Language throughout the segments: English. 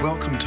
Welcome to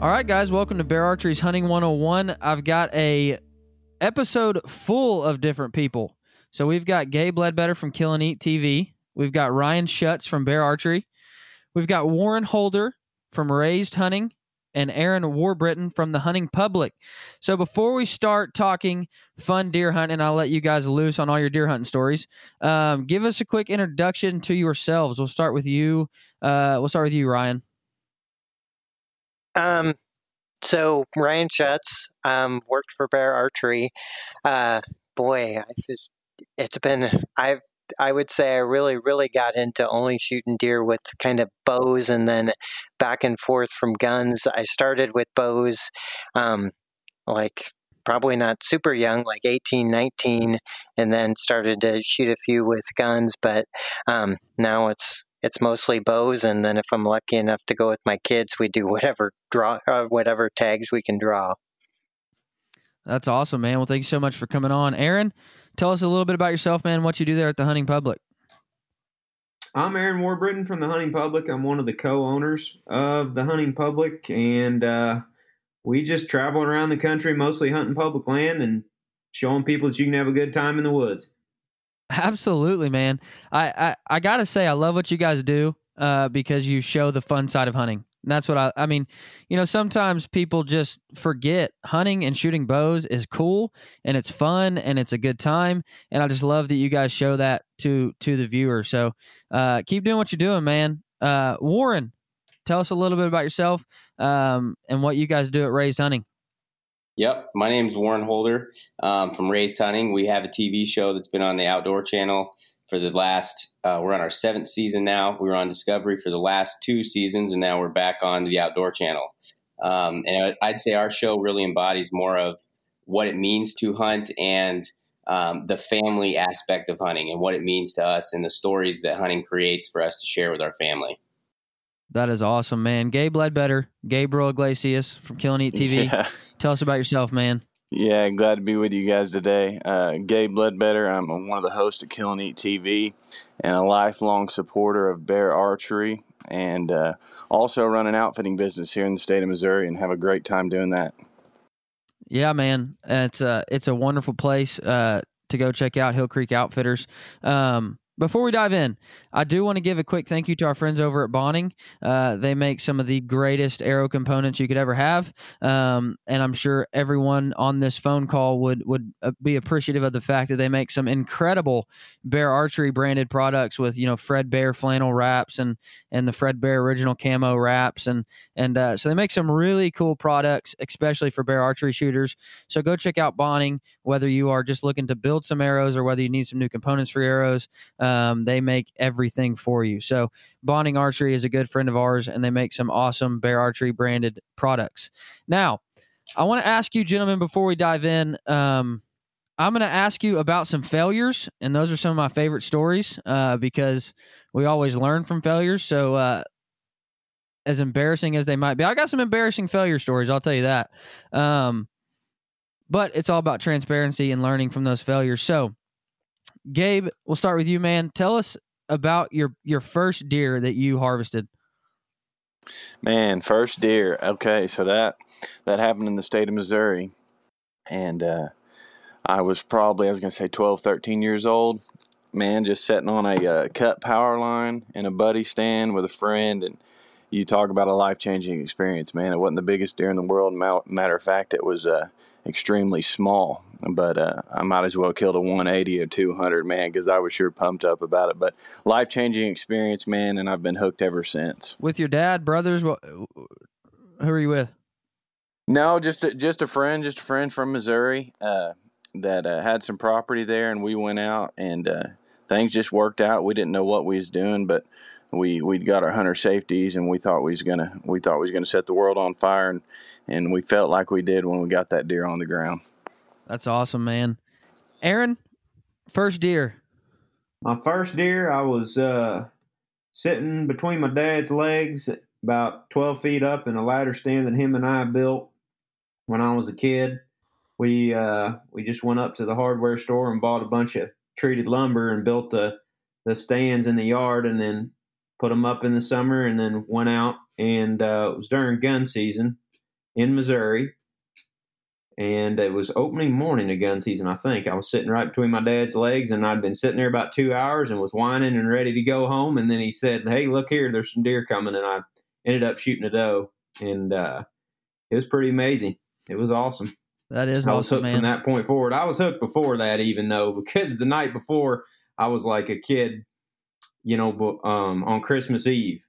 All right, guys, welcome to Bear Archery's Hunting 101. I've got a episode full of different people. So we've got Gabe Ledbetter from Kill and Eat TV. We've got Ryan Schutz from Bear Archery. We've got Warren Holder from Raised Hunting and Aaron Warbritton from The Hunting Public. So before we start talking fun deer hunting, I'll let you guys loose on all your deer hunting stories. Give us a quick introduction to yourselves. We'll start with you. Ryan. So Ryan Schutz, worked for Bear Archery. I would say I really got into only shooting deer with kind of bows and then back and forth from guns. I started with bows, like probably not super young, like 18, 19, and then started to shoot a few with guns. But, now it's mostly bows, and then if I'm lucky enough to go with my kids, we do whatever tags we can draw. That's awesome, man. Well, thank you so much for coming on. Aaron, tell us a little bit about yourself, man, what you do there at the Hunting Public. I'm Aaron Warbritton from the Hunting Public. I'm one of the co-owners of the Hunting Public, and we just travel around the country, mostly hunting public land and showing people that you can have a good time in the woods. Absolutely, man. I gotta say, I love what you guys do, because you show the fun side of hunting. And that's what I mean, you know, sometimes people just forget hunting and shooting bows is cool and it's fun and it's a good time. And I just love that you guys show that to the viewer. So, keep doing what you're doing, man. Warren, tell us a little bit about yourself, and what you guys do at Raised Hunting. Yep. My name's Warren Holder, from Raised Hunting. We have a TV show that's been on the Outdoor Channel for the last, we're on our 7th season now. We were on Discovery for the last 2 seasons, and now we're back on the Outdoor Channel. And I'd say our show really embodies more of what it means to hunt and the family aspect of hunting and what it means to us and the stories that hunting creates for us to share with our family. That is awesome, man. Gabe Ledbetter, Gabriel Iglesias from Kill and Eat TV. Yeah. Tell us about yourself, man. Yeah, glad to be with you guys today. Gabe Ledbetter, I'm one of the hosts of Kill and Eat TV and a lifelong supporter of Bear Archery, and also run an outfitting business here in the state of Missouri and have a great time doing that. Yeah, man. It's a wonderful place to go check out, Hill Creek Outfitters. Before we dive in, I do want to give a quick thank you to our friends over at Bonning. They make some of the greatest arrow components you could ever have, and I'm sure everyone on this phone call would be appreciative of the fact that they make some incredible Bear Archery branded products with, you know, Fred Bear flannel wraps and the Fred Bear original camo wraps, and so they make some really cool products, especially for Bear Archery shooters. So go check out Bonning, whether you are just looking to build some arrows or whether you need some new components for your arrows. They make everything for you. So Bonning Archery is a good friend of ours, and they make some awesome Bear Archery branded products. Now, I want to ask you, gentlemen, before we dive in, I'm going to ask you about some failures, and those are some of my favorite stories, because we always learn from failures. So as embarrassing as they might be, I got some embarrassing failure stories, I'll tell you that. But it's all about transparency and learning from those failures. So Gabe, we'll start with you, man. Tell us about your first deer that you harvested. Man, first deer. Okay, so that happened in the state of Missouri. And I was 12, 13 years old. Man, just sitting on a cut power line in a buddy stand with a friend. And you talk about a life-changing experience, man. It wasn't the biggest deer in the world. Matter of fact, it was extremely small, but I might as well killed a 180 or 200, man, because I was sure pumped up about it. But life-changing experience, man, and I've been hooked ever since. With your dad, brothers, who are you with? No, just a friend from Missouri that had some property there, and we went out, and things just worked out. We didn't know what we was doing, but we'd got our hunter safeties, and we thought we was gonna set the world on fire, and we felt like we did when we got that deer on the ground. That's awesome, man. Aaron, first deer. My first deer, I was sitting between my dad's legs, about 12 feet up, in a ladder stand that him and I built when I was a kid. We just went up to the hardware store and bought a bunch of treated lumber and built the stands in the yard, and then put them up in the summer, and then went out, and it was during gun season in Missouri, and it was opening morning of gun season, I think. I was sitting right between my dad's legs, and I'd been sitting there about 2 hours and was whining and ready to go home, and then he said, "Hey, look here, there's some deer coming," and I ended up shooting a doe, and it was pretty amazing. It was awesome. That is awesome, man. I was hooked from that point forward. I was hooked before that, even though, because the night before, I was like a kid, you know, but on Christmas Eve,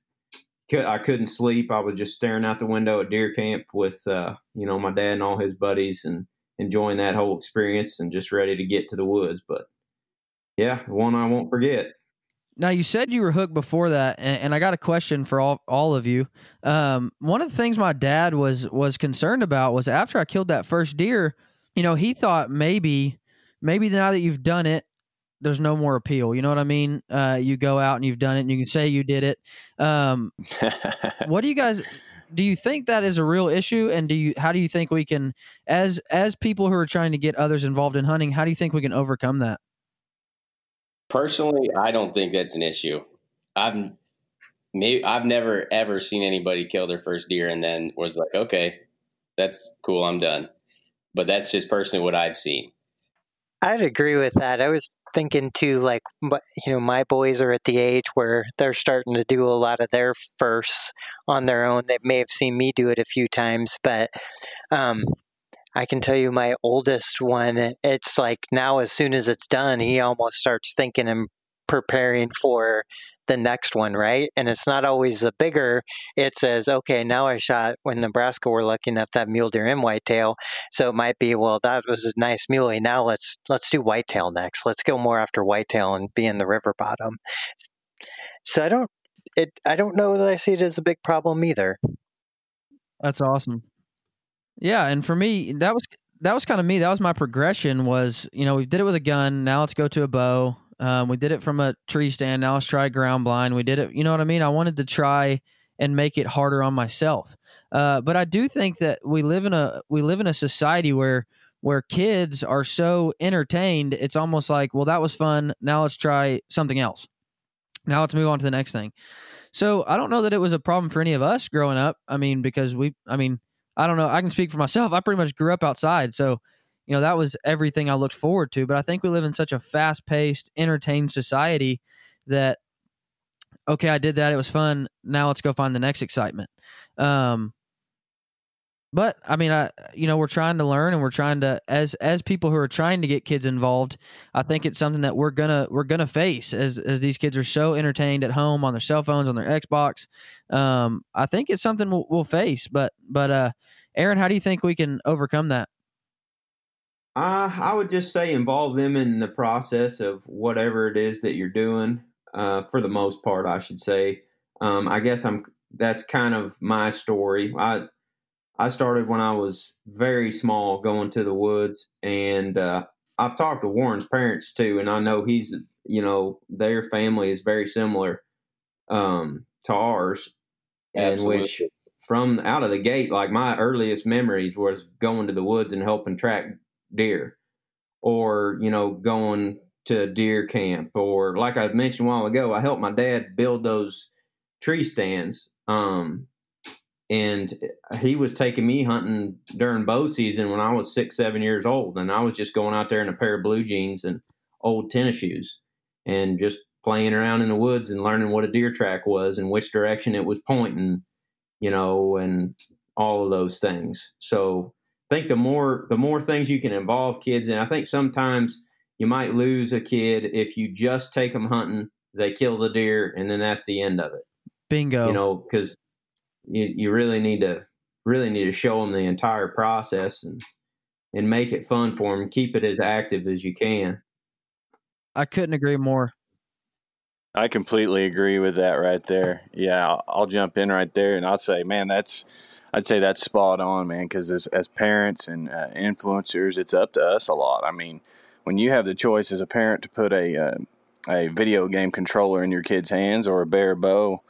I couldn't sleep. I was just staring out the window at deer camp with, you know, my dad and all his buddies, and enjoying that whole experience, and just ready to get to the woods. But yeah, one I won't forget. Now, you said you were hooked before that, and I got a question for all of you. One of the things my dad was concerned about was, after I killed that first deer, you know, he thought maybe now that you've done it, there's no more appeal. You know what I mean? You go out and you've done it, and you can say you did it. What do you guys do? You think that is a real issue? And how do you think we can, as people who are trying to get others involved in hunting, how do you think we can overcome that? Personally, I don't think that's an issue. I've never ever seen anybody kill their first deer and then was like, "Okay, that's cool, I'm done." But that's just personally what I've seen. I'd agree with that. I was thinking too, like, you know, my boys are at the age where they're starting to do a lot of their firsts on their own. They may have seen me do it a few times, but I can tell you my oldest one, it's like now as soon as it's done, he almost starts thinking and preparing for the next one, right? And it's not always the bigger. It says, okay, now I shot, when Nebraska were lucky enough to have mule deer and whitetail. So it might be, well, that was a nice muley. Now let's do whitetail next. Let's go more after whitetail and be in the river bottom. So I don't know that I see it as a big problem either. That's awesome. Yeah, and for me, that was kind of me. That was my progression was, you know, we did it with a gun. Now let's go to a bow. We did it from a tree stand. Now let's try ground blind. We did it, you know what I mean? I wanted to try and make it harder on myself. But I do think that we live in a society where kids are so entertained, it's almost like, well, that was fun. Now let's try something else. Now let's move on to the next thing. So I don't know that it was a problem for any of us growing up. I mean, because I don't know. I can speak for myself. I pretty much grew up outside. So, you know, that was everything I looked forward to. But I think we live in such a fast-paced, entertained society that, okay, I did that. It was fun. Now let's go find the next excitement. But, I mean, you know, we're trying to learn, and we're trying to, as people who are trying to get kids involved, I think it's something that we're gonna face as these kids are so entertained at home on their cell phones, on their Xbox. I think it's something we'll face. But Aaron, how do you think we can overcome that? I would just say involve them in the process of whatever it is that you're doing. For the most part, I should say. I guess that's kind of my story. I started when I was very small going to the woods, and I've talked to Warren's parents too, and I know he's, you know, their family is very similar to ours. Absolutely. And which from out of the gate, like my earliest memories was going to the woods and helping track deer, or, you know, going to deer camp, or like I mentioned a while ago, I helped my dad build those tree stands. And he was taking me hunting during bow season when I was 6, 7 years old. And I was just going out there in a pair of blue jeans and old tennis shoes and just playing around in the woods and learning what a deer track was and which direction it was pointing you know, and all of those things. So I think the more things you can involve kids in, I think sometimes you might lose a kid if you just take them hunting, they kill the deer, and then that's the end of it. Bingo. You know, because you really need to show them the entire process and make it fun for them. Keep it as active as you can. I couldn't agree more. I completely agree with that right there. Yeah, I'll jump in right there, and I'll say, man, I'd say that's spot on, man, because as parents and influencers, it's up to us a lot. I mean, when you have the choice as a parent to put a video game controller in your kid's hands or a Bear bow,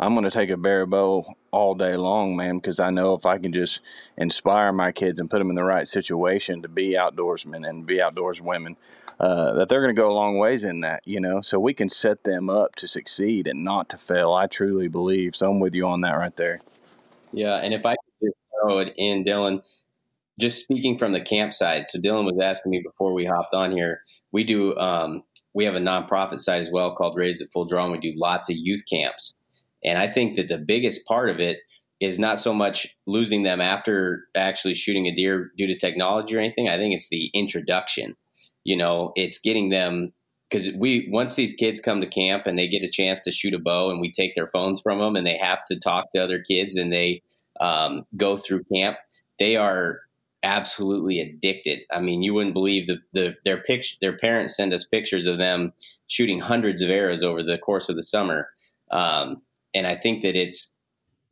I'm going to take a Bear bow all day long, man, because I know if I can just inspire my kids and put them in the right situation to be outdoorsmen and be outdoors women, that they're going to go a long ways in that, you know, so we can set them up to succeed and not to fail. I truly believe. So I'm with you on that right there. Yeah. And if I could just throw it in, Dylan, just speaking from the campsite. So Dylan was asking me before we hopped on here, we have a nonprofit site as well called Raise the Full Draw, and we do lots of youth camps. And I think that the biggest part of it is not so much losing them after actually shooting a deer due to technology or anything. I think it's the introduction. You know, it's getting them, because once these kids come to camp and they get a chance to shoot a bow and we take their phones from them and they have to talk to other kids and they go through camp, they are absolutely addicted. I mean, you wouldn't believe their parents send us pictures of them shooting hundreds of arrows over the course of the summer. And I think that it's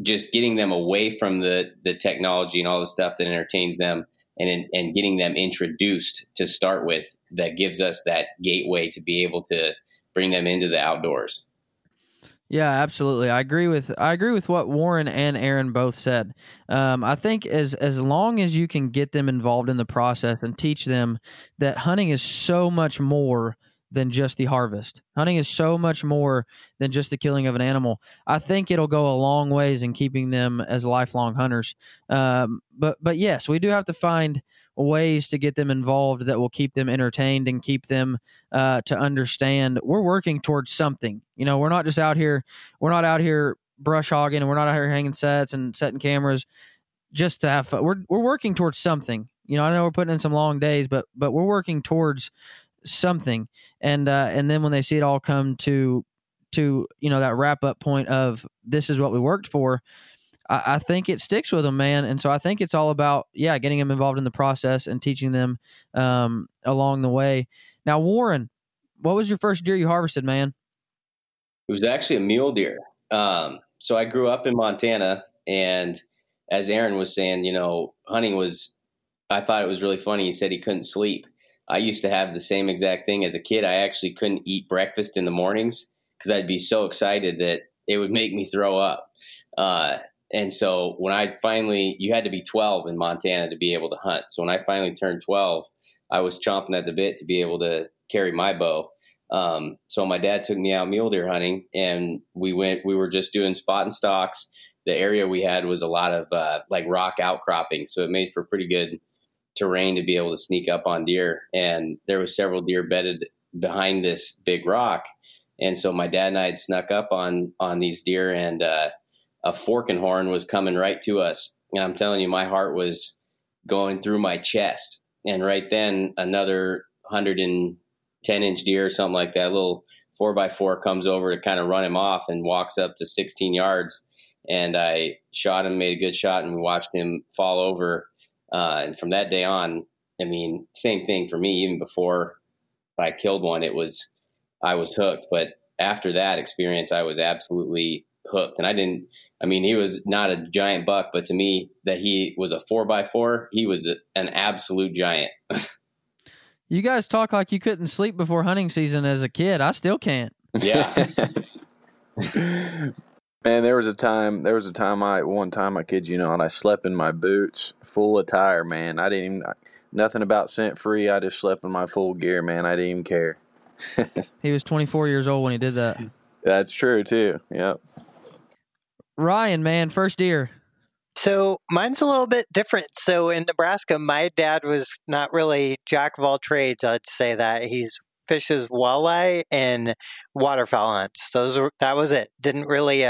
just getting them away from the technology and all the stuff that entertains them and getting them introduced to start with, that gives us that gateway to be able to bring them into the outdoors. Yeah, absolutely. I agree with what Warren and Aaron both said. I think as long as you can get them involved in the process and teach them that hunting is so much more than just the harvest. Hunting is so much more than just the killing of an animal. I think it'll go a long ways in keeping them as lifelong hunters. But yes, we do have to find ways to get them involved that will keep them entertained and keep them to understand we're working towards something. You know, we're not out here brush hogging, and we're not out here hanging sets and setting cameras just to have fun. We're working towards something. You know, I know we're putting in some long days, but we're working towards something. And then when they see it all come to, you know, that wrap up point of this is what we worked for, I think it sticks with them, man. And so I think it's all about, yeah, getting them involved in the process and teaching them, along the way. Now, Warren, what was your first deer you harvested, man? It was actually a mule deer. So I grew up in Montana, and as Aaron was saying, you know, hunting was, I thought it was really funny. He said he couldn't sleep. I used to have the same exact thing as a kid. I actually couldn't eat breakfast in the mornings because I'd be so excited that it would make me throw up. And so when I finally, you had to be 12 in Montana to be able to hunt. So when I finally turned 12, I was chomping at the bit to be able to carry my bow. So my dad took me out mule deer hunting, and we were just doing spot and stalks. The area we had was a lot of like rock outcropping. So it made for pretty good terrain to be able to sneak up on deer, and there was several deer bedded behind this big rock. And so my dad and I had snuck up on these deer, and a forking horn was coming right to us, and I'm telling you, my heart was going through my chest. And right then another 110 inch deer or something like that, little 4x4, comes over to kind of run him off and walks up to 16 yards, and I shot him, made a good shot, and we watched him fall over. And from that day on, I mean, same thing for me. Even before I killed one, I was hooked. But after that experience, I was absolutely hooked. And he was not a giant buck, but to me, that he was a 4x4, he was an absolute giant. You guys talk like you couldn't sleep before hunting season as a kid. I still can't. Yeah. Man, there was a time I kid you not, I slept in my boots, full attire, man. I didn't even, nothing about scent free. I just slept in my full gear, man. I didn't even care. He was 24 years old when he did that. That's true too. Yep. Ryan, man, first deer. So mine's a little bit different. So in Nebraska, my dad was not really jack of all trades. I'd say that he's fishes, walleye, and waterfowl hunts. That was it. Didn't really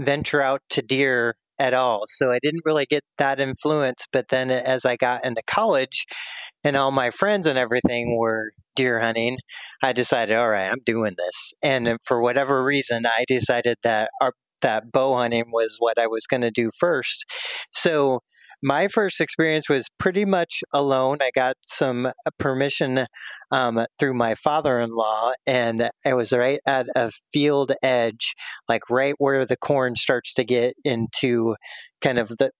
venture out to deer at all. So I didn't really get that influence. But then as I got into college and all my friends and everything were deer hunting, I decided, all right, I'm doing this. And for whatever reason, I decided that that bow hunting was what I was going to do first. So my first experience was pretty much alone. I got some permission through my father-in-law, and it was right at a field edge, like right where the corn starts to get into kind of the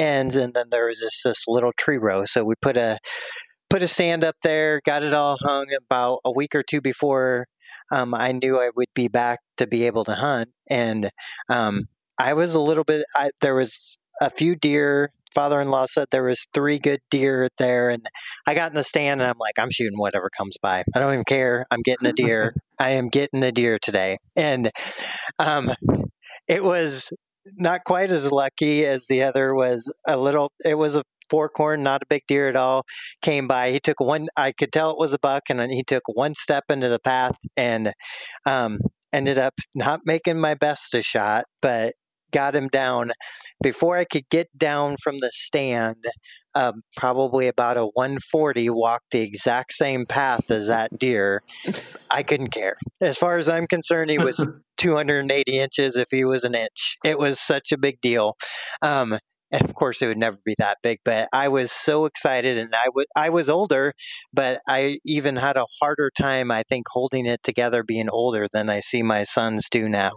ends, and then there was this little tree row. So we put a stand up there, got it all hung about a week or two before I knew I would be back to be able to hunt. And I was a little bit, there was a few deer. Father-in-law said there was 3 good deer there, and I got in the stand and I'm like, I'm shooting whatever comes by. I don't even care. I'm getting a deer. I am getting a deer today. And it was not quite as lucky as the other was. It was a 4-corn, not a big deer at all, came by. He took one, I could tell it was a buck, and then he took one step into the path and ended up not making my best a shot, but got him down. Before I could get down from the stand, probably about a 140, walked the exact same path as that deer. I couldn't care. As far as I'm concerned, he was 280 inches if he was an inch. It was such a big deal. And of course, it would never be that big, but I was so excited, and I was older, but I even had a harder time, I think, holding it together being older than I see my sons do now.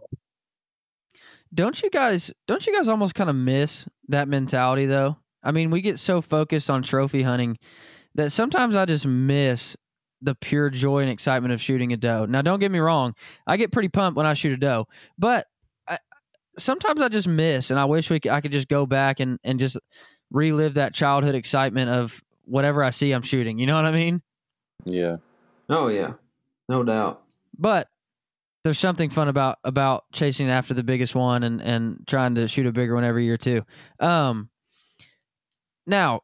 Don't you guys almost kind of miss that mentality, though? I mean, we get so focused on trophy hunting that sometimes I just miss the pure joy and excitement of shooting a doe. Now, don't get me wrong. I get pretty pumped when I shoot a doe, but sometimes I just miss, and I wish I could just go back and just relive that childhood excitement of whatever I see I'm shooting. You know what I mean? Yeah. Oh, yeah. No doubt. But there's something fun about chasing after the biggest one and trying to shoot a bigger one every year, too. Now,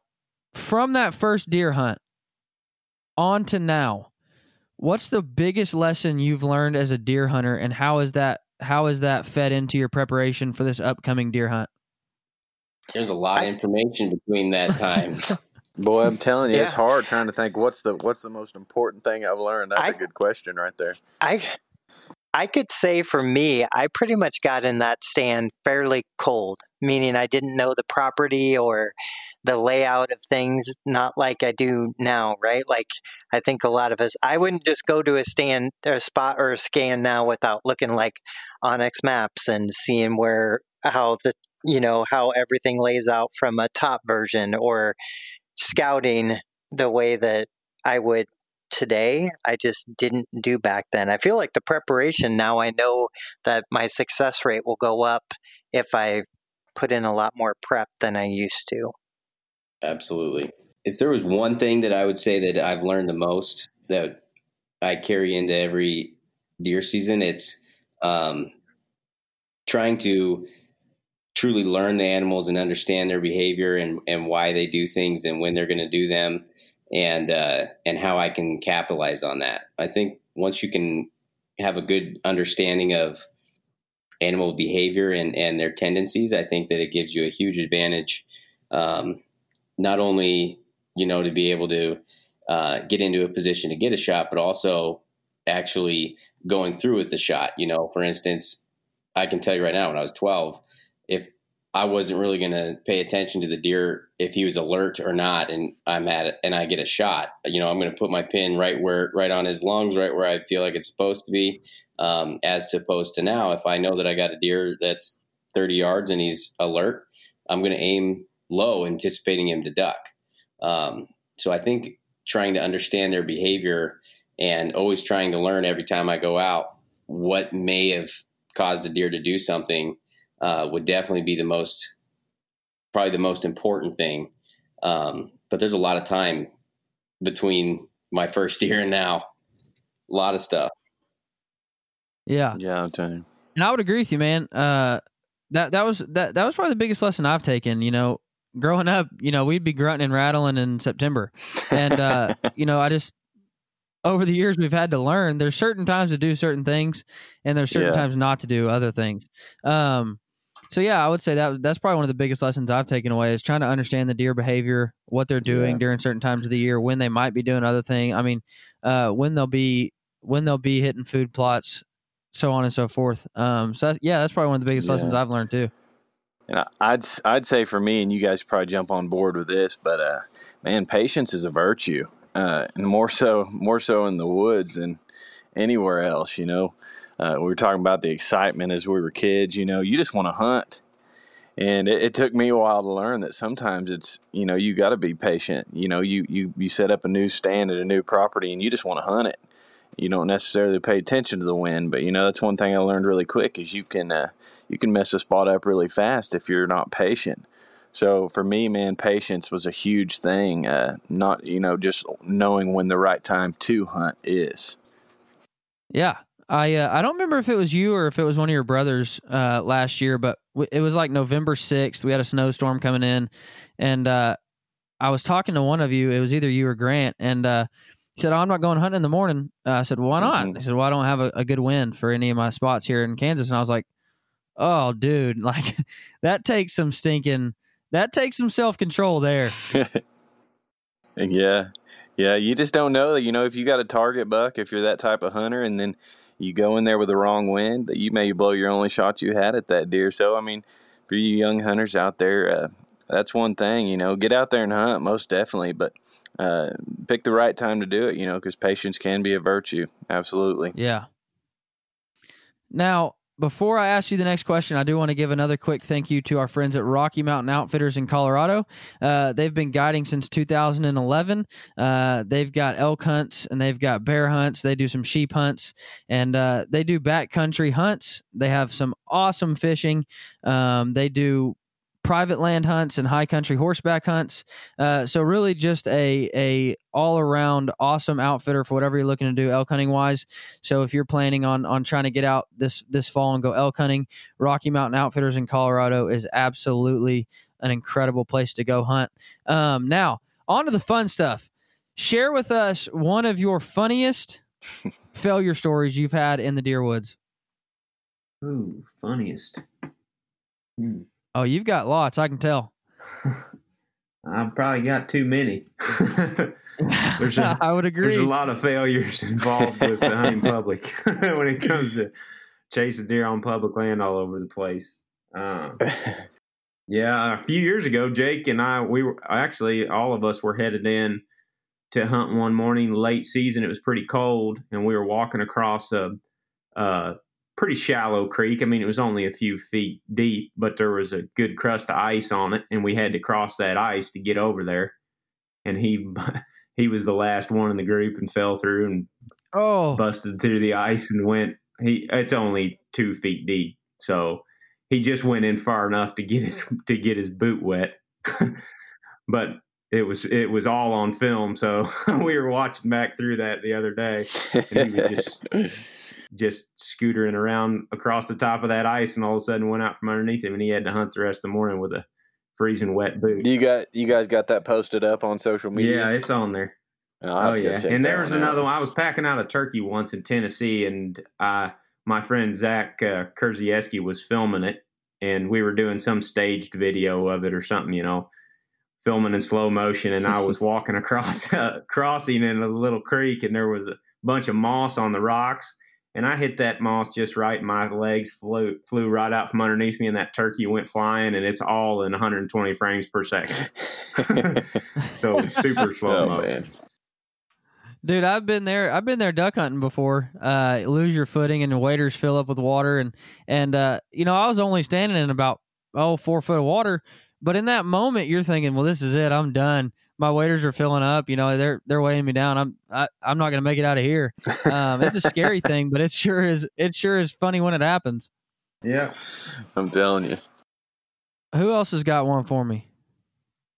from that first deer hunt on to now, what's the biggest lesson you've learned as a deer hunter, and how is that fed into your preparation for this upcoming deer hunt? There's a lot of information between that time. Boy, I'm telling you, It's hard trying to think what's the most important thing I've learned. That's a good question right there. I could say for me, I pretty much got in that stand fairly cold, meaning I didn't know the property or the layout of things, not like I do now, right? Like I think a lot of us, I wouldn't just go to a stand or a spot or a scan now without looking like Onyx Maps and seeing how everything lays out from a top version, or scouting the way that I would today. I just didn't do back then. I feel like the preparation now, I know that my success rate will go up if I put in a lot more prep than I used to. Absolutely. If there was one thing that I would say that I've learned the most that I carry into every deer season, it's trying to truly learn the animals and understand their behavior and why they do things and when they're going to do them, and how I can capitalize on that. I think once you can have a good understanding of animal behavior and their tendencies, I think that it gives you a huge advantage, not only, to be able to get into a position to get a shot, but also actually going through with the shot. For instance, I can tell you right now, when I was 12, if I wasn't really going to pay attention to the deer, if he was alert or not, and I'm at it and I get a shot, I'm going to put my pin right on his lungs, right where I feel like it's supposed to be, as opposed to now, if I know that I got a deer that's 30 yards and he's alert, I'm going to aim low, anticipating him to duck. So I think trying to understand their behavior and always trying to learn every time I go out what may have caused a deer to do something would definitely be probably the most important thing. But there's a lot of time between my first year and now, a lot of stuff. Yeah. Yeah. I'm telling you. And I would agree with you, man. That was probably the biggest lesson I've taken, growing up, we'd be grunting and rattling in September. And, I just, over the years, we've had to learn there's certain times to do certain things and there's certain times not to do other things. So yeah, I would say that's probably one of the biggest lessons I've taken away is trying to understand the deer behavior, what they're doing during certain times of the year, when they might be doing other things. I mean, when they'll be hitting food plots, so on and so forth. That's probably one of the biggest lessons I've learned too. And I'd say for me, and you guys probably jump on board with this, but man, patience is a virtue, and more so in the woods than anywhere else. You know, we were talking about the excitement as we were kids. You know, you just want to hunt, and it took me a while to learn that sometimes it's, you know, you got to be patient. You know, you set up a new stand at a new property, and you just want to hunt it. You don't necessarily pay attention to the wind, but, you know, that's one thing I learned really quick is you can mess a spot up really fast if you're not patient. So for me, man, patience was a huge thing, not, you know, just knowing when the right time to hunt is. Yeah. I don't remember if it was you or if it was one of your brothers last year, but it was like November 6th. We had a snowstorm coming in, and I was talking to one of you. It was either you or Grant, and he said, "Oh, I'm not going hunting in the morning." I said, "Why not?" Mm-hmm. He said, "Well, I don't have a good wind for any of my spots here in Kansas." And I was like, "Oh, dude, like that takes some self-control there." Yeah. Yeah. You just don't know that, you know, if you got a target buck, if you're that type of hunter, and then you go in there with the wrong wind, that you may blow your only shot you had at that deer. So, I mean, for you young hunters out there, that's one thing, you know, get out there and hunt most definitely, but pick the right time to do it, you know, because patience can be a virtue. Absolutely. Yeah. Now, before I ask you the next question, I do want to give another quick thank you to our friends at Rocky Mountain Outfitters in Colorado. They've been guiding since 2011. They've got elk hunts, and they've got bear hunts. They do some sheep hunts, and they do backcountry hunts. They have some awesome fishing. They do private land hunts and high country horseback hunts. So really just a all around awesome outfitter for whatever you're looking to do elk hunting wise. So if you're planning on trying to get out this fall and go elk hunting, Rocky Mountain Outfitters in Colorado is absolutely an incredible place to go hunt. Now on to the fun stuff. Share with us one of your funniest failure stories you've had in the deer woods. Ooh, funniest. Oh, you've got lots. I can tell. I've probably got too many. I would agree. There's a lot of failures involved with the hunting public when it comes to chasing deer on public land all over the place. A few years ago, Jake and I, all of us were headed in to hunt one morning late season. It was pretty cold, and we were walking across a pretty shallow creek. I mean, it was only a few feet deep, but there was a good crust of ice on it, and we had to cross that ice to get over there. And he was the last one in the group and fell through and busted through the ice and went. It's only 2 feet deep, so he just went in far enough to get his boot wet. But it was all on film, so we were watching back through that the other day, and he was just scootering around across the top of that ice, and all of a sudden went out from underneath him, and he had to hunt the rest of the morning with a freezing wet boot. You guys got that posted up on social media? Yeah, it's on there. And there was another one. I was packing out a turkey once in Tennessee, and my friend Zach Kurzieski was filming it, and we were doing some staged video of it or something, you know, filming in slow motion, and I was walking across crossing in a little creek, and there was a bunch of moss on the rocks, and I hit that moss just right, and my legs flew right out from underneath me, and that turkey went flying, and it's all in 120 frames per second. So super slow motion. Dude, I've been there duck hunting before. Lose your footing, and the waders fill up with water, and you know, I was only standing in about 4 foot of water. But in that moment, you're thinking, "Well, this is it. I'm done. My waders are filling up. You know, they're weighing me down. I'm not going to make it out of here." It's a scary thing, but it sure is funny when it happens. Yeah, I'm telling you. Who else has got one for me?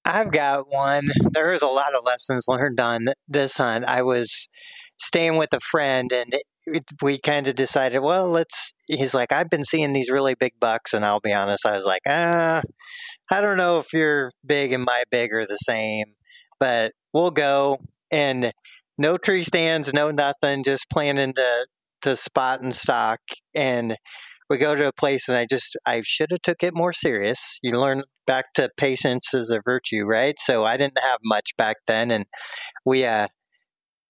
I've got one. There is a lot of lessons learned on this hunt. I was staying with a friend, and we kind of decided, well, he's like, "I've been seeing these really big bucks," and I'll be honest, I was like, I don't know if your big and my big are the same, but we'll go. And no tree stands, no nothing, just planning to spot and stock. And we go to a place and I should have took it more serious. You learn back to patience is a virtue, right? So I didn't have much back then. And we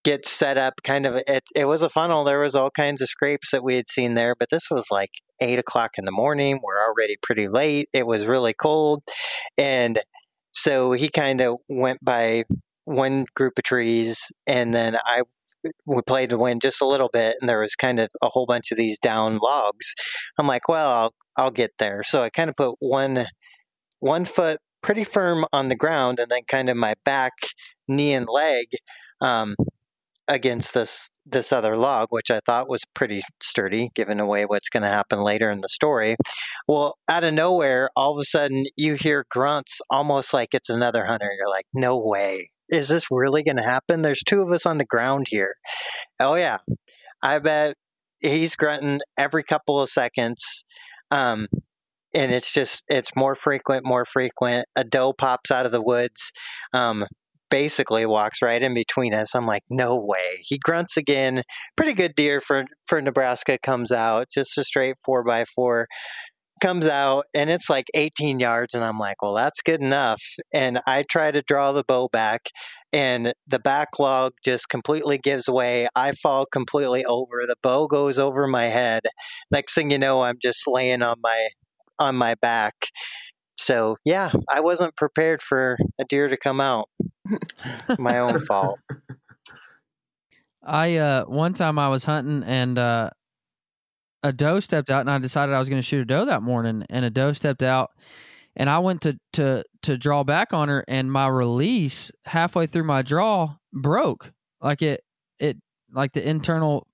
get set up kind of, it was a funnel. There was all kinds of scrapes that we had seen there, but this was like 8 o'clock in the morning. We're already pretty late. It was really cold. And so he kind of went by one group of trees, and then we played the wind just a little bit, and there was kind of a whole bunch of these down logs. I'm like, well, I'll get there. So I kind of put one foot pretty firm on the ground, and then kind of my back, knee, and leg against this other log, which I thought was pretty sturdy, given away what's going to happen later in the story. Well, out of nowhere, all of a sudden, you hear grunts, almost like it's another hunter. You're like, no way. Is this really going to happen? There's two of us on the ground here. Oh, yeah. I bet he's grunting every couple of seconds. And it's just, it's more frequent. A doe pops out of the woods, basically walks right in between us. I'm like, no way. He grunts again. Pretty good deer for Nebraska comes out. Just a straight 4x4. Comes out, and it's like 18 yards, and I'm like, well, that's good enough. And I try to draw the bow back, and the back log just completely gives way. I fall completely over. The bow goes over my head. Next thing you know, I'm just laying on my back. So, yeah, I wasn't prepared for a deer to come out. My own fault. One time I was hunting, and a doe stepped out, and I decided I was going to shoot a doe that morning, and a doe stepped out, and I went to draw back on her, and my release halfway through my draw broke. Like it like the internal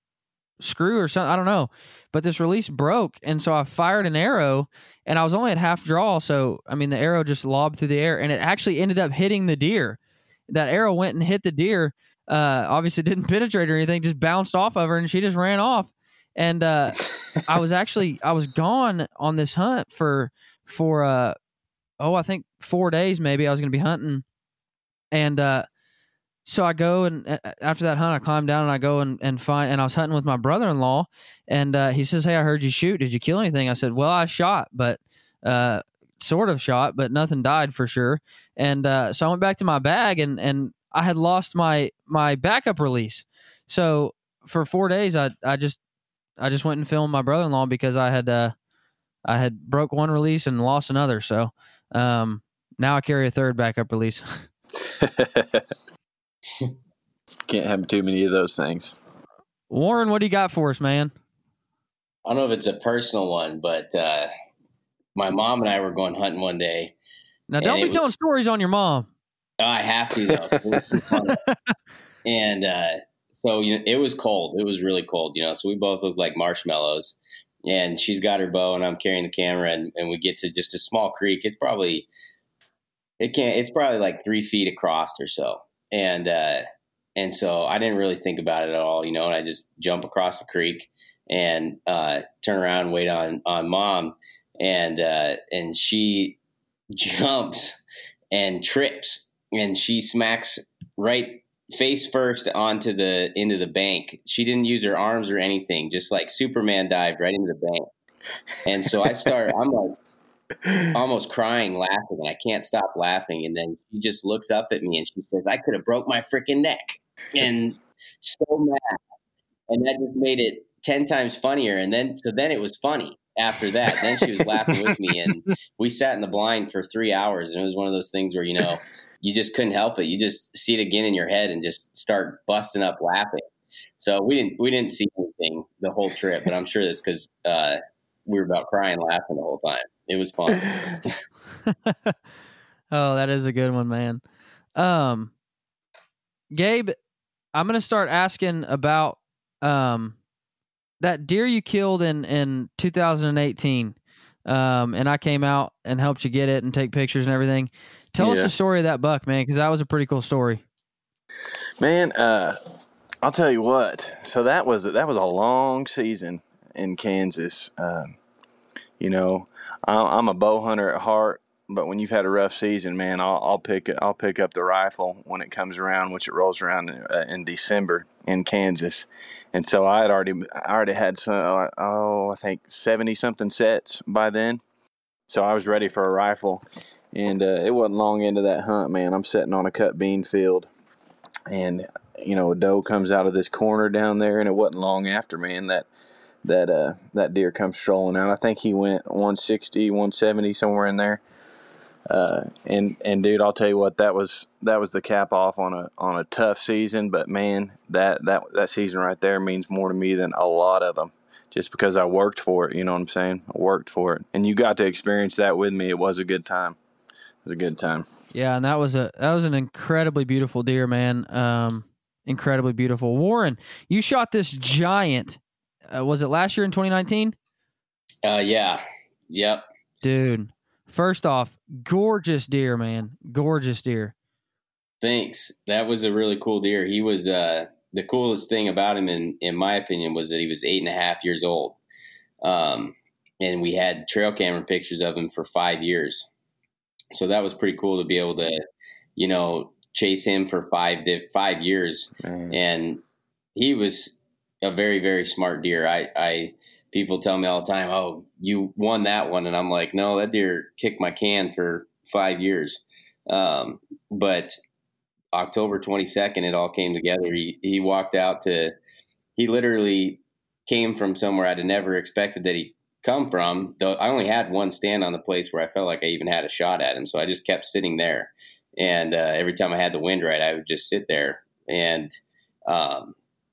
screw or something. I don't know, but this release broke. And so I fired an arrow, and I was only at half draw. So, I mean, the arrow just lobbed through the air, and it actually ended up hitting the deer. That arrow went and hit the deer. Obviously didn't penetrate or anything, just bounced off of her, and she just ran off. And I was gone on this hunt for I think 4 days maybe. I was going to be hunting, and so I go, and after that hunt I climbed down, and I go and find, and I was hunting with my brother-in-law, and he says, hey, I heard you shoot. Did you kill anything? I said, well, I shot, but sort of shot, but nothing died for sure. And so I went back to my bag, and I had lost my backup release. So for 4 days I just went and filmed my brother-in-law because I had broke one release and lost another. So now I carry a third backup release. Can't have too many of those things. Warren, what do you got for us, man? I don't know if it's a personal one, but my mom and I were going hunting one day. Now, don't be telling stories on your mom. Oh, I have to, though. And so it was cold. It was really cold, so we both looked like marshmallows, and she's got her bow and I'm carrying the camera, and we get to just a small creek. It's probably like 3 feet across or so. And so I didn't really think about it at all, and I just jump across the creek and turn around and wait on mom. And she jumps and trips, and she smacks right face first onto the end of the bank. She didn't use her arms or anything, just like Superman dived right into the bank. And so I'm like almost crying, laughing, and I can't stop laughing. And then she just looks up at me and she says, I could have broke my freaking neck. And so mad. And that just made it 10 times funnier. And then it was funny after that. Then she was laughing with me, and we sat in the blind for 3 hours, and it was one of those things where, you just couldn't help it. You just see it again in your head and just start busting up laughing. So we didn't see anything the whole trip, but I'm sure that's because we were about crying, laughing the whole time. It was fun. Oh, that is a good one, man. Gabe, I'm going to start asking about that deer you killed in 2018. And I came out and helped you get it and take pictures and everything. Tell us the story of that buck, man, because that was a pretty cool story. Man, I'll tell you what. So that was a long season in Kansas. I'm a bow hunter at heart, but when you've had a rough season, man, I'll pick up the rifle when it comes around, which it rolls around in December. in Kansas. And so I already had some, I think 70 something sets by then. So I was ready for a rifle. And it wasn't long into that hunt, man. I'm sitting on a cut bean field, and a doe comes out of this corner down there. And it wasn't long after, man, that deer comes strolling out. I think he went 160, 170 somewhere in there. And dude, I'll tell you what, that was the cap off on a tough season. But man, that season right there means more to me than a lot of them, just because I worked for it. You know what I'm saying? I worked for it, and you got to experience that with me. It was a good time. It was a good time. Yeah, and that was an incredibly beautiful deer, man. Incredibly beautiful. Warren, you shot this giant. Was it last year in 2019? Yeah. Yep. Dude. First off, gorgeous deer, man. Gorgeous deer. Thanks. That was a really cool deer. He was the coolest thing about him, in my opinion, was that he was 8.5 years old. And we had trail camera pictures of him for 5 years. So that was pretty cool to be able to, chase him for 5 years. Mm. And he was a very, very smart deer. People tell me all the time, oh, you won that one. And I'm like, no, that deer kicked my can for 5 years. But October 22nd, it all came together. He walked out he literally came from somewhere I'd never expected that he'd come from. Though I only had one stand on the place where I felt like I even had a shot at him. So I just kept sitting there. And every time I had the wind right, I would just sit there. And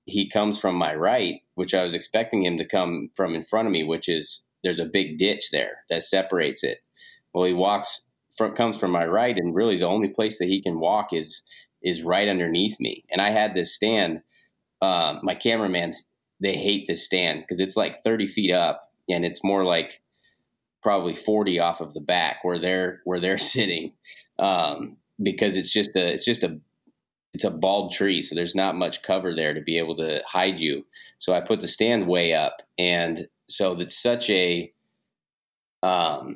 he comes from my right, which I was expecting him to come from in front of me, which is there's a big ditch there that separates it. Well, he comes from my right, and really the only place that he can walk is right underneath me. And I had this stand. My cameramans, they hate this stand because it's like 30 feet up, and it's more like probably 40 off of the back where they're sitting, because it's a bald tree, so there's not much cover there to be able to hide you. So I put the stand way up, and so that's such a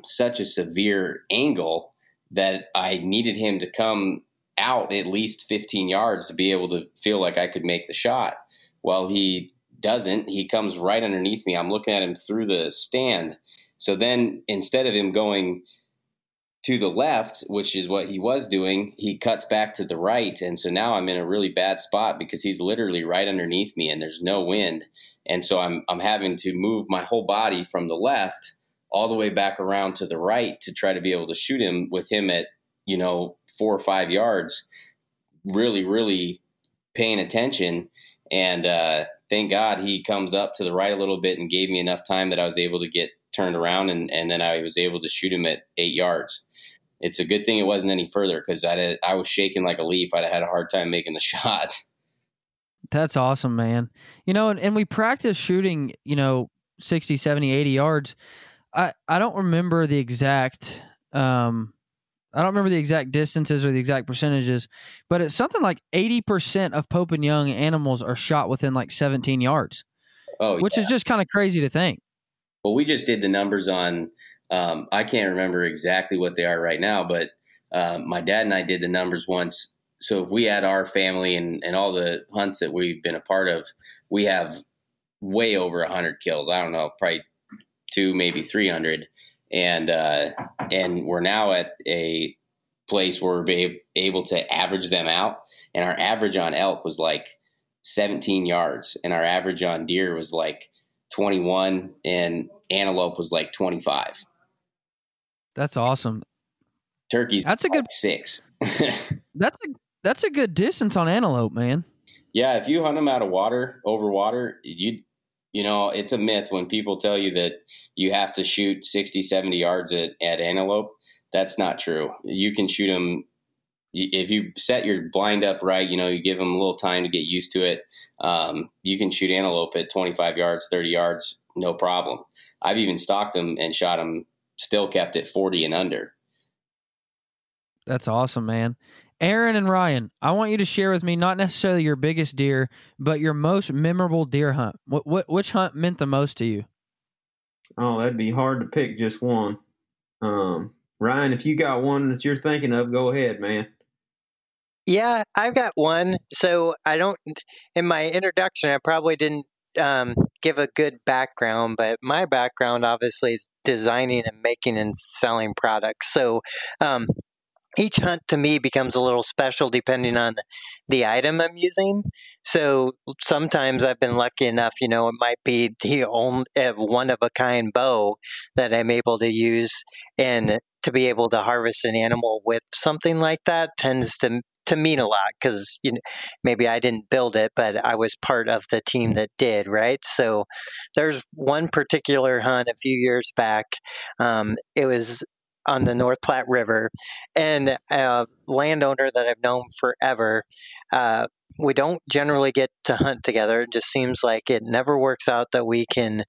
severe angle that I needed him to come out at least 15 yards to be able to feel like I could make the shot. Well, he doesn't. He comes right underneath me. I'm looking at him through the stand. So then instead of him going to the left, which is what he was doing, he cuts back to the right. And so now I'm in a really bad spot because he's literally right underneath me and there's no wind. And so I'm having to move my whole body from the left all the way back around to the right to try to be able to shoot him with him at, 4 or 5 yards, really, really paying attention. And thank God he comes up to the right a little bit and gave me enough time that I was able to get turned around, and then I was able to shoot him at 8 yards. It's a good thing it wasn't any further, because I was shaking like a leaf. I'd have had a hard time making the shot. That's awesome, man. And we practice shooting, 60, 70, 80 yards. I don't remember the exact, distances or the exact percentages, but it's something like 80% of Pope and Young animals are shot within like 17 yards, which is just kind of crazy to think. Well, we just did the numbers on, I can't remember exactly what they are right now, but my dad and I did the numbers once. So if we had our family and all the hunts that we've been a part of, we have way over 100 kills. I don't know, probably 200, maybe 300. And we're now at a place where we're able to average them out. And our average on elk was like 17 yards. And our average on deer was like 21, and antelope was like 25. That's awesome. Turkeys. That's a good 6. that's a good distance on antelope, man. Yeah, if you hunt them out of water, over water, it's a myth when people tell you that you have to shoot 60, 70 yards at antelope. That's not true. You can shoot them. If you set your blind up right, you give them a little time to get used to it. You can shoot antelope at 25 yards, 30 yards, no problem. I've even stalked them and shot them, still kept at 40 and under. That's awesome, man. Aaron and Ryan, I want you to share with me not necessarily your biggest deer, but your most memorable deer hunt. Which hunt meant the most to you? Oh, that'd be hard to pick just one. Ryan, if you got one that you're thinking of, go ahead, man. Yeah, I've got one. So in my introduction, I probably didn't give a good background, but my background obviously is designing and making and selling products. So each hunt to me becomes a little special depending on the item I'm using. So sometimes I've been lucky enough, you know, it might be the only one-of-a-kind bow that I'm able to use, and to be able to harvest an animal with something like that tends to mean a lot, because, you know, maybe I didn't build it, but I was part of the team that did, right? So there's one particular hunt a few years back. It was on the North Platte River, and a landowner that I've known forever. We don't generally get to hunt together. It just seems like it never works out that we can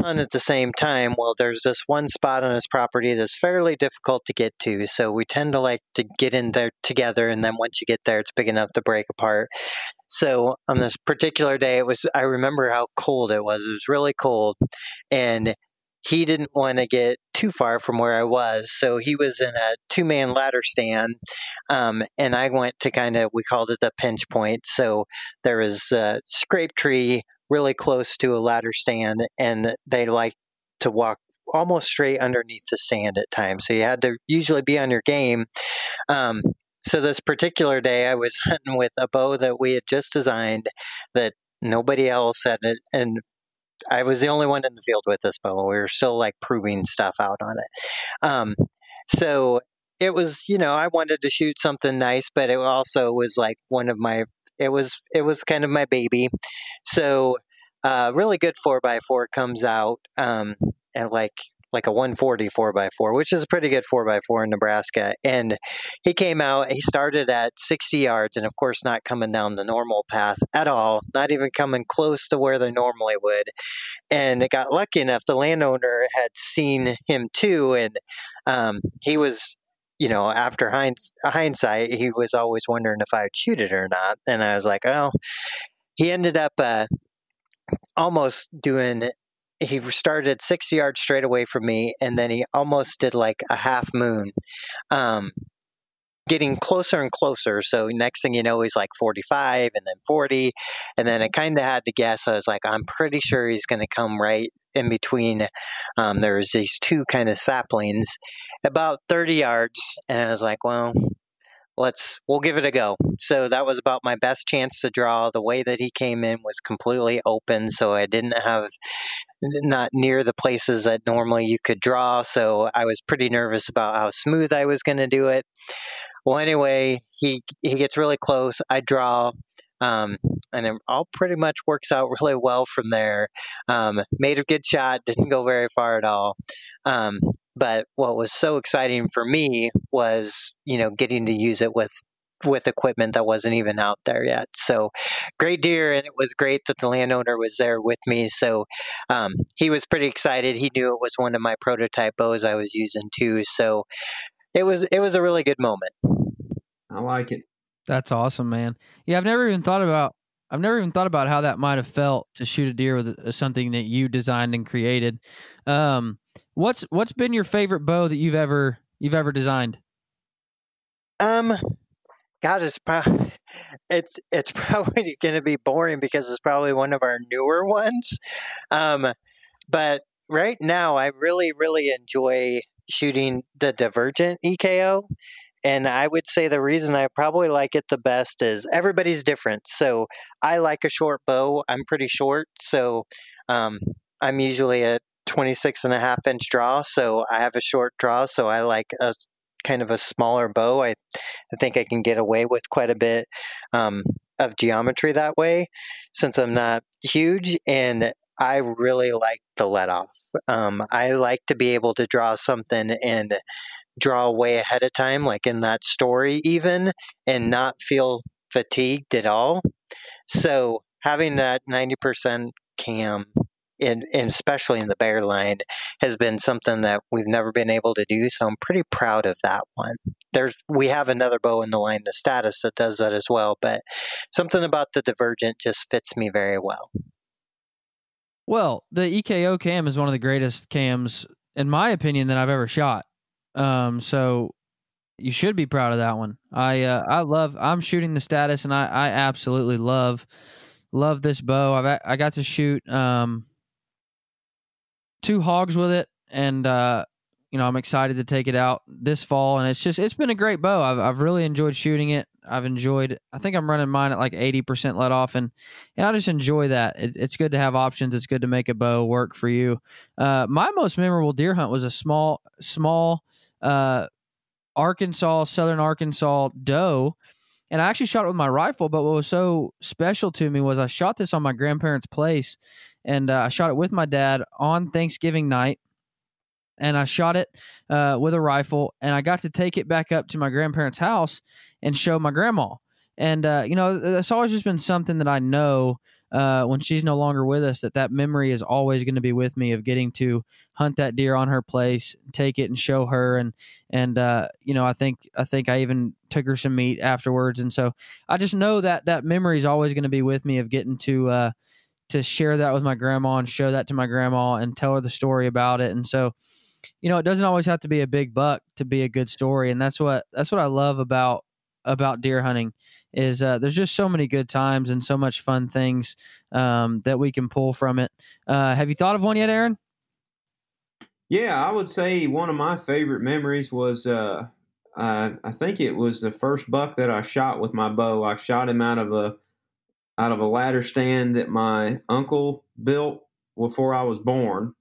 hunt at the same time. Well, there's this one spot on his property that's fairly difficult to get to, so we tend to like to get in there together, and then once you get there, it's big enough to break apart. So on this particular day, I remember how cold it was. It was really cold, and he didn't want to get too far from where I was, so he was in a two-man ladder stand, and I went to we called it the pinch point. So there was a scrape tree really close to a ladder stand, and they like to walk almost straight underneath the stand at times. So you had to usually be on your game. So this particular day, I was hunting with a bow that we had just designed that nobody else had, and I was the only one in the field with this bow. We were still like proving stuff out on it. So it was, you know, I wanted to shoot something nice, but it also was like it was kind of my baby. So really good 4x4 comes out at like a 140 4x4, which is a pretty good 4x4 in Nebraska. And he came out, he started at 60 yards, and of course not coming down the normal path at all, not even coming close to where they normally would. And it got lucky enough, the landowner had seen him too, and he was, you know, after hindsight, he was always wondering if I'd shoot it or not. And I was like, oh, he ended up almost doing – he started 60 yards straight away from me, and then he almost did like a half moon, getting closer and closer. So next thing you know, he's like 45 and then 40. And then I kind of had to guess. I was like, I'm pretty sure he's going to come right in between. There's these two kind of saplings about 30 yards. And I was like, well, we'll give it a go. So that was about my best chance to draw. The way that he came in was completely open, so I didn't have, not near the places that normally you could draw. So I was pretty nervous about how smooth I was going to do it. Well, anyway, he gets really close. I draw, and it all pretty much works out really well from there. Made a good shot, didn't go very far at all. But what was so exciting for me was, you know, getting to use it with equipment that wasn't even out there yet. So great deer, and it was great that the landowner was there with me. So he was pretty excited. He knew it was one of my prototype bows I was using too. So it was a really good moment. I like it. That's awesome, man. Yeah, I've never even thought about how that might have felt to shoot a deer with something that you designed and created. What's been your favorite bow that you've ever designed? God, it's probably going to be boring because it's probably one of our newer ones. But right now, I really, really enjoy shooting the Divergent EKO. And I would say the reason I probably like it the best is everybody's different. So I like a short bow. I'm pretty short. So I'm usually a 26.5-inch draw. So I have a short draw. So I like a kind of a smaller bow. I think I can get away with quite a bit of geometry that way since I'm not huge. And I really like the let off. I like to be able to draw something and draw way ahead of time, like in that story even, and not feel fatigued at all. So having that 90% cam, and especially in the bear line, has been something that we've never been able to do. So I'm pretty proud of that one. We have another bow in the line, the Status, that does that as well. But something about the Divergent just fits me very well. Well, the EKO cam is one of the greatest cams, in my opinion, that I've ever shot. So You should be proud of that one. I'm shooting the status, and I absolutely love this bow. I got to shoot two hogs with it, and I'm excited to take it out this fall. And it's been a great bow. I've really enjoyed shooting it. I think I'm running mine at like 80% let off, and I just enjoy that. It's good to have options. It's good to make a bow work for you. My most memorable deer hunt was a small southern Arkansas doe, and I actually shot it with my rifle. But what was so special to me was I shot this on my grandparents' place, and I shot it with my dad on Thanksgiving night, and I shot it with a rifle, and I got to take it back up to my grandparents' house and show my grandma. And it's always just been something that I know when she's no longer with us, that memory is always going to be with me, of getting to hunt that deer on her place, take it and show her. And I think I even took her some meat afterwards. And so I just know that memory is always going to be with me, of getting to share that with my grandma and show that to my grandma and tell her the story about it. And so, it doesn't always have to be a big buck to be a good story. And that's what I love about deer hunting, is there's just so many good times and so much fun things that we can pull from it. Have you thought of one yet, Aaron? Yeah, I would say one of my favorite memories was I think it was the first buck that I shot with my bow. I shot him out of a ladder stand that my uncle built before I was born.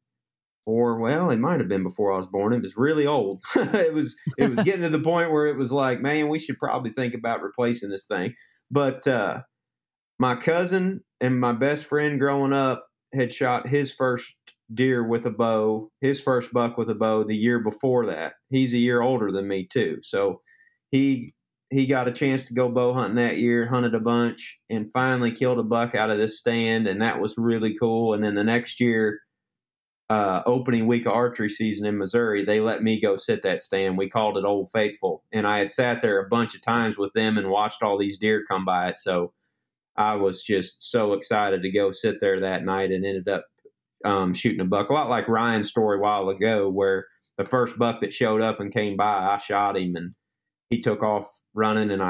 Or, well, it might have been before I was born. It was really old. It was getting to the point where it was like, man, we should probably think about replacing this thing. But my cousin and my best friend growing up had shot his first deer with a bow, his first buck with a bow, the year before that. He's a year older than me too. So he got a chance to go bow hunting that year, hunted a bunch, and finally killed a buck out of this stand, and that was really cool. And then the next year, opening week of archery season in Missouri, they let me go sit that stand. We called it Old Faithful, and I had sat there a bunch of times with them and watched all these deer come by it. So I was just so excited to go sit there that night, and ended up shooting a buck. A lot like Ryan's story a while ago, where the first buck that showed up and came by, I shot him, and he took off running, and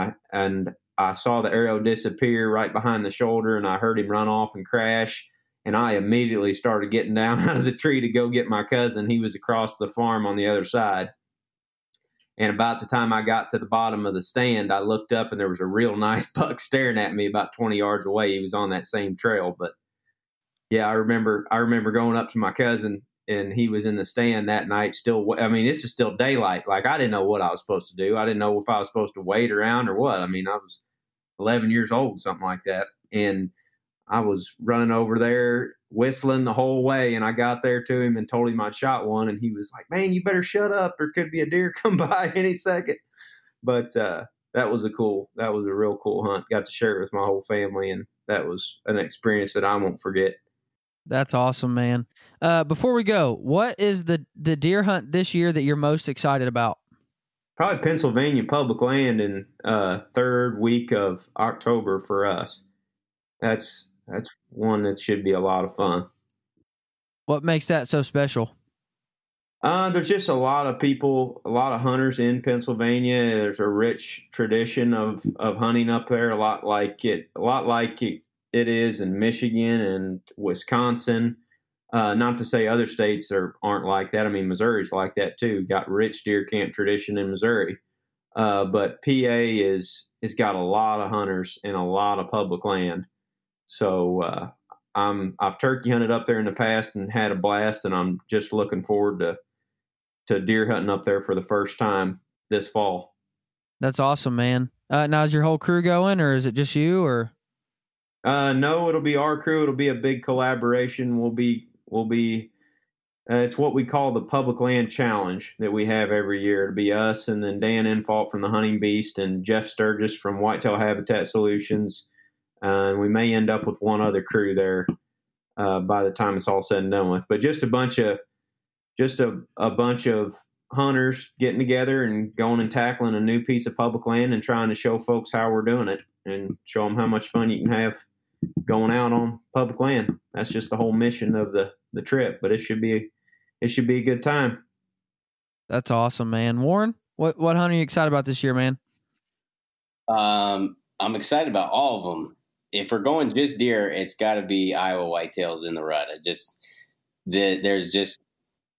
I saw the arrow disappear right behind the shoulder, and I heard him run off and crash. And I immediately started getting down out of the tree to go get my cousin. He was across the farm on the other side. And about the time I got to the bottom of the stand, I looked up, and there was a real nice buck staring at me about 20 yards away. He was on that same trail. But yeah, I remember going up to my cousin, and he was in the stand that night still. I mean, this is still daylight. Like, I didn't know what I was supposed to do. I didn't know if I was supposed to wait around or what. I mean, I was 11 years old, something like that. And I was running over there whistling the whole way, and I got there to him and told him I'd shot one, and he was like, man, you better shut up. There could be a deer come by any second. But that was a real cool hunt. Got to share it with my whole family, and that was an experience that I won't forget. That's awesome, man. Before we go, what is the deer hunt this year that you're most excited about? Probably Pennsylvania public land in third week of October for us. That's one that should be a lot of fun. What makes that so special? There's just a lot of people, a lot of hunters in Pennsylvania. There's a rich tradition of hunting up there, a lot like it is in Michigan and Wisconsin. Not to say other states aren't like that. I mean, Missouri's like that too. Got rich deer camp tradition in Missouri. But PA has got a lot of hunters and a lot of public land. So I've turkey hunted up there in the past and had a blast, and I'm just looking forward to deer hunting up there for the first time this fall. That's awesome, man. Now is your whole crew going, or is it just you? Or no, it'll be our crew. It'll be a big collaboration. We'll be it's what we call the public land challenge that we have every year. It'll be us, and then Dan Infalt from the Hunting Beast, and Jeff Sturgis from Whitetail Habitat Solutions. And we may end up with one other crew there by the time it's all said and done with. But just a bunch of hunters getting together and going and tackling a new piece of public land and trying to show folks how we're doing it and show them how much fun you can have going out on public land. That's just the whole mission of the trip. But it should be a good time. That's awesome, man. Warren, What hunt are you excited about this year, man? I'm excited about all of them. If we're going just deer, it's got to be Iowa whitetails in the rut. There's just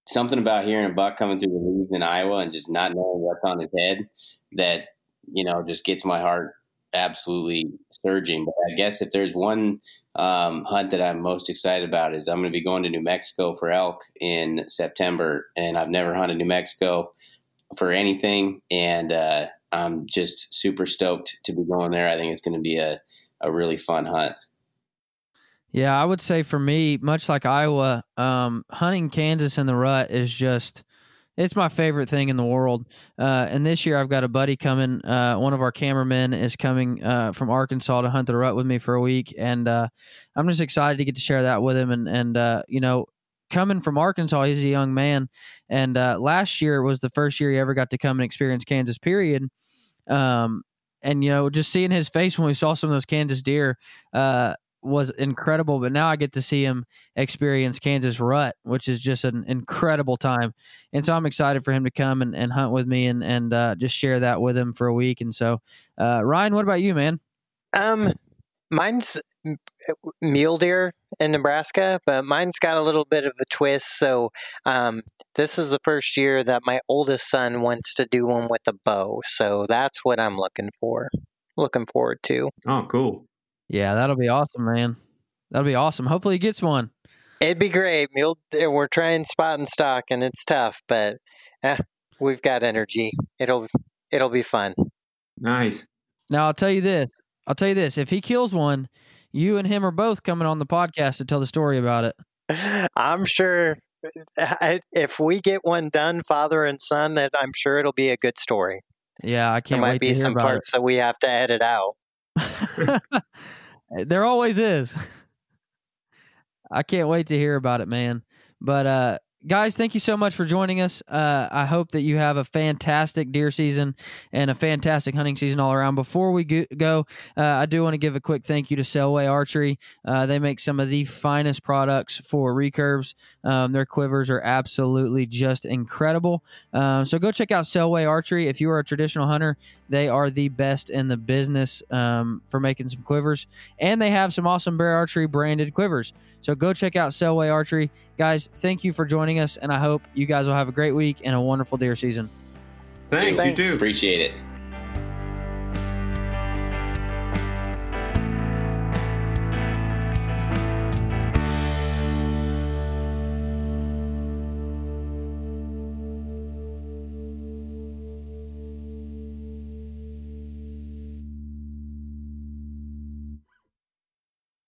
something about hearing a buck coming through the leaves in Iowa and just not knowing what's on his head that, you know, just gets my heart absolutely surging. But I guess if there's one hunt that I'm most excited about is I'm going to be going to New Mexico for elk in September, and I've never hunted New Mexico for anything, and I'm just super stoked to be going there. I think it's going to be a really fun hunt. Yeah, I would say for me, much like Iowa, hunting Kansas in the rut is just, it's my favorite thing in the world. And this year I've got a buddy coming. One of our cameramen is coming from Arkansas to hunt the rut with me for a week. And I'm just excited to get to share that with him. And you know, coming from Arkansas, he's a young man. And last year was the first year he ever got to come and experience Kansas, period. And, you know, just seeing his face when we saw some of those Kansas deer was incredible. But now I get to see him experience Kansas rut, which is just an incredible time. And so I'm excited for him to come and hunt with me and just share that with him for a week. And so, Ryan, what about you, man? Mine's mule deer in Nebraska, but mine's got a little bit of a twist. So this is the first year that my oldest son wants to do one with a bow. So that's what I'm looking forward to. Oh, cool. Yeah, that'll be awesome, man. That'll be awesome. Hopefully he gets one. It'd be great. Mule deer, we're trying spot and stock, and it's tough, but we've got energy. It'll be fun. Nice. Now, I'll tell you this. If he kills one, you and him are both coming on the podcast to tell the story about it. I'm sure if we get one done, father and son, that I'm sure it'll be a good story. Yeah, I can't wait. There might be some parts that we have to edit out. There always is. I can't wait to hear about it, man. But, guys, thank you so much for joining us. I hope that you have a fantastic deer season and a fantastic hunting season all around. Before we go, I do want to give a quick thank you to Selway Archery. They make some of the finest products for recurves. Their quivers are absolutely just incredible. So go check out Selway Archery. If you are a traditional hunter, they are the best in the business for making some quivers. And they have some awesome Bear Archery branded quivers. So go check out Selway Archery. Guys, thank you for joining us, and I hope you guys will have a great week and a wonderful deer season. Thanks. You too. Appreciate it.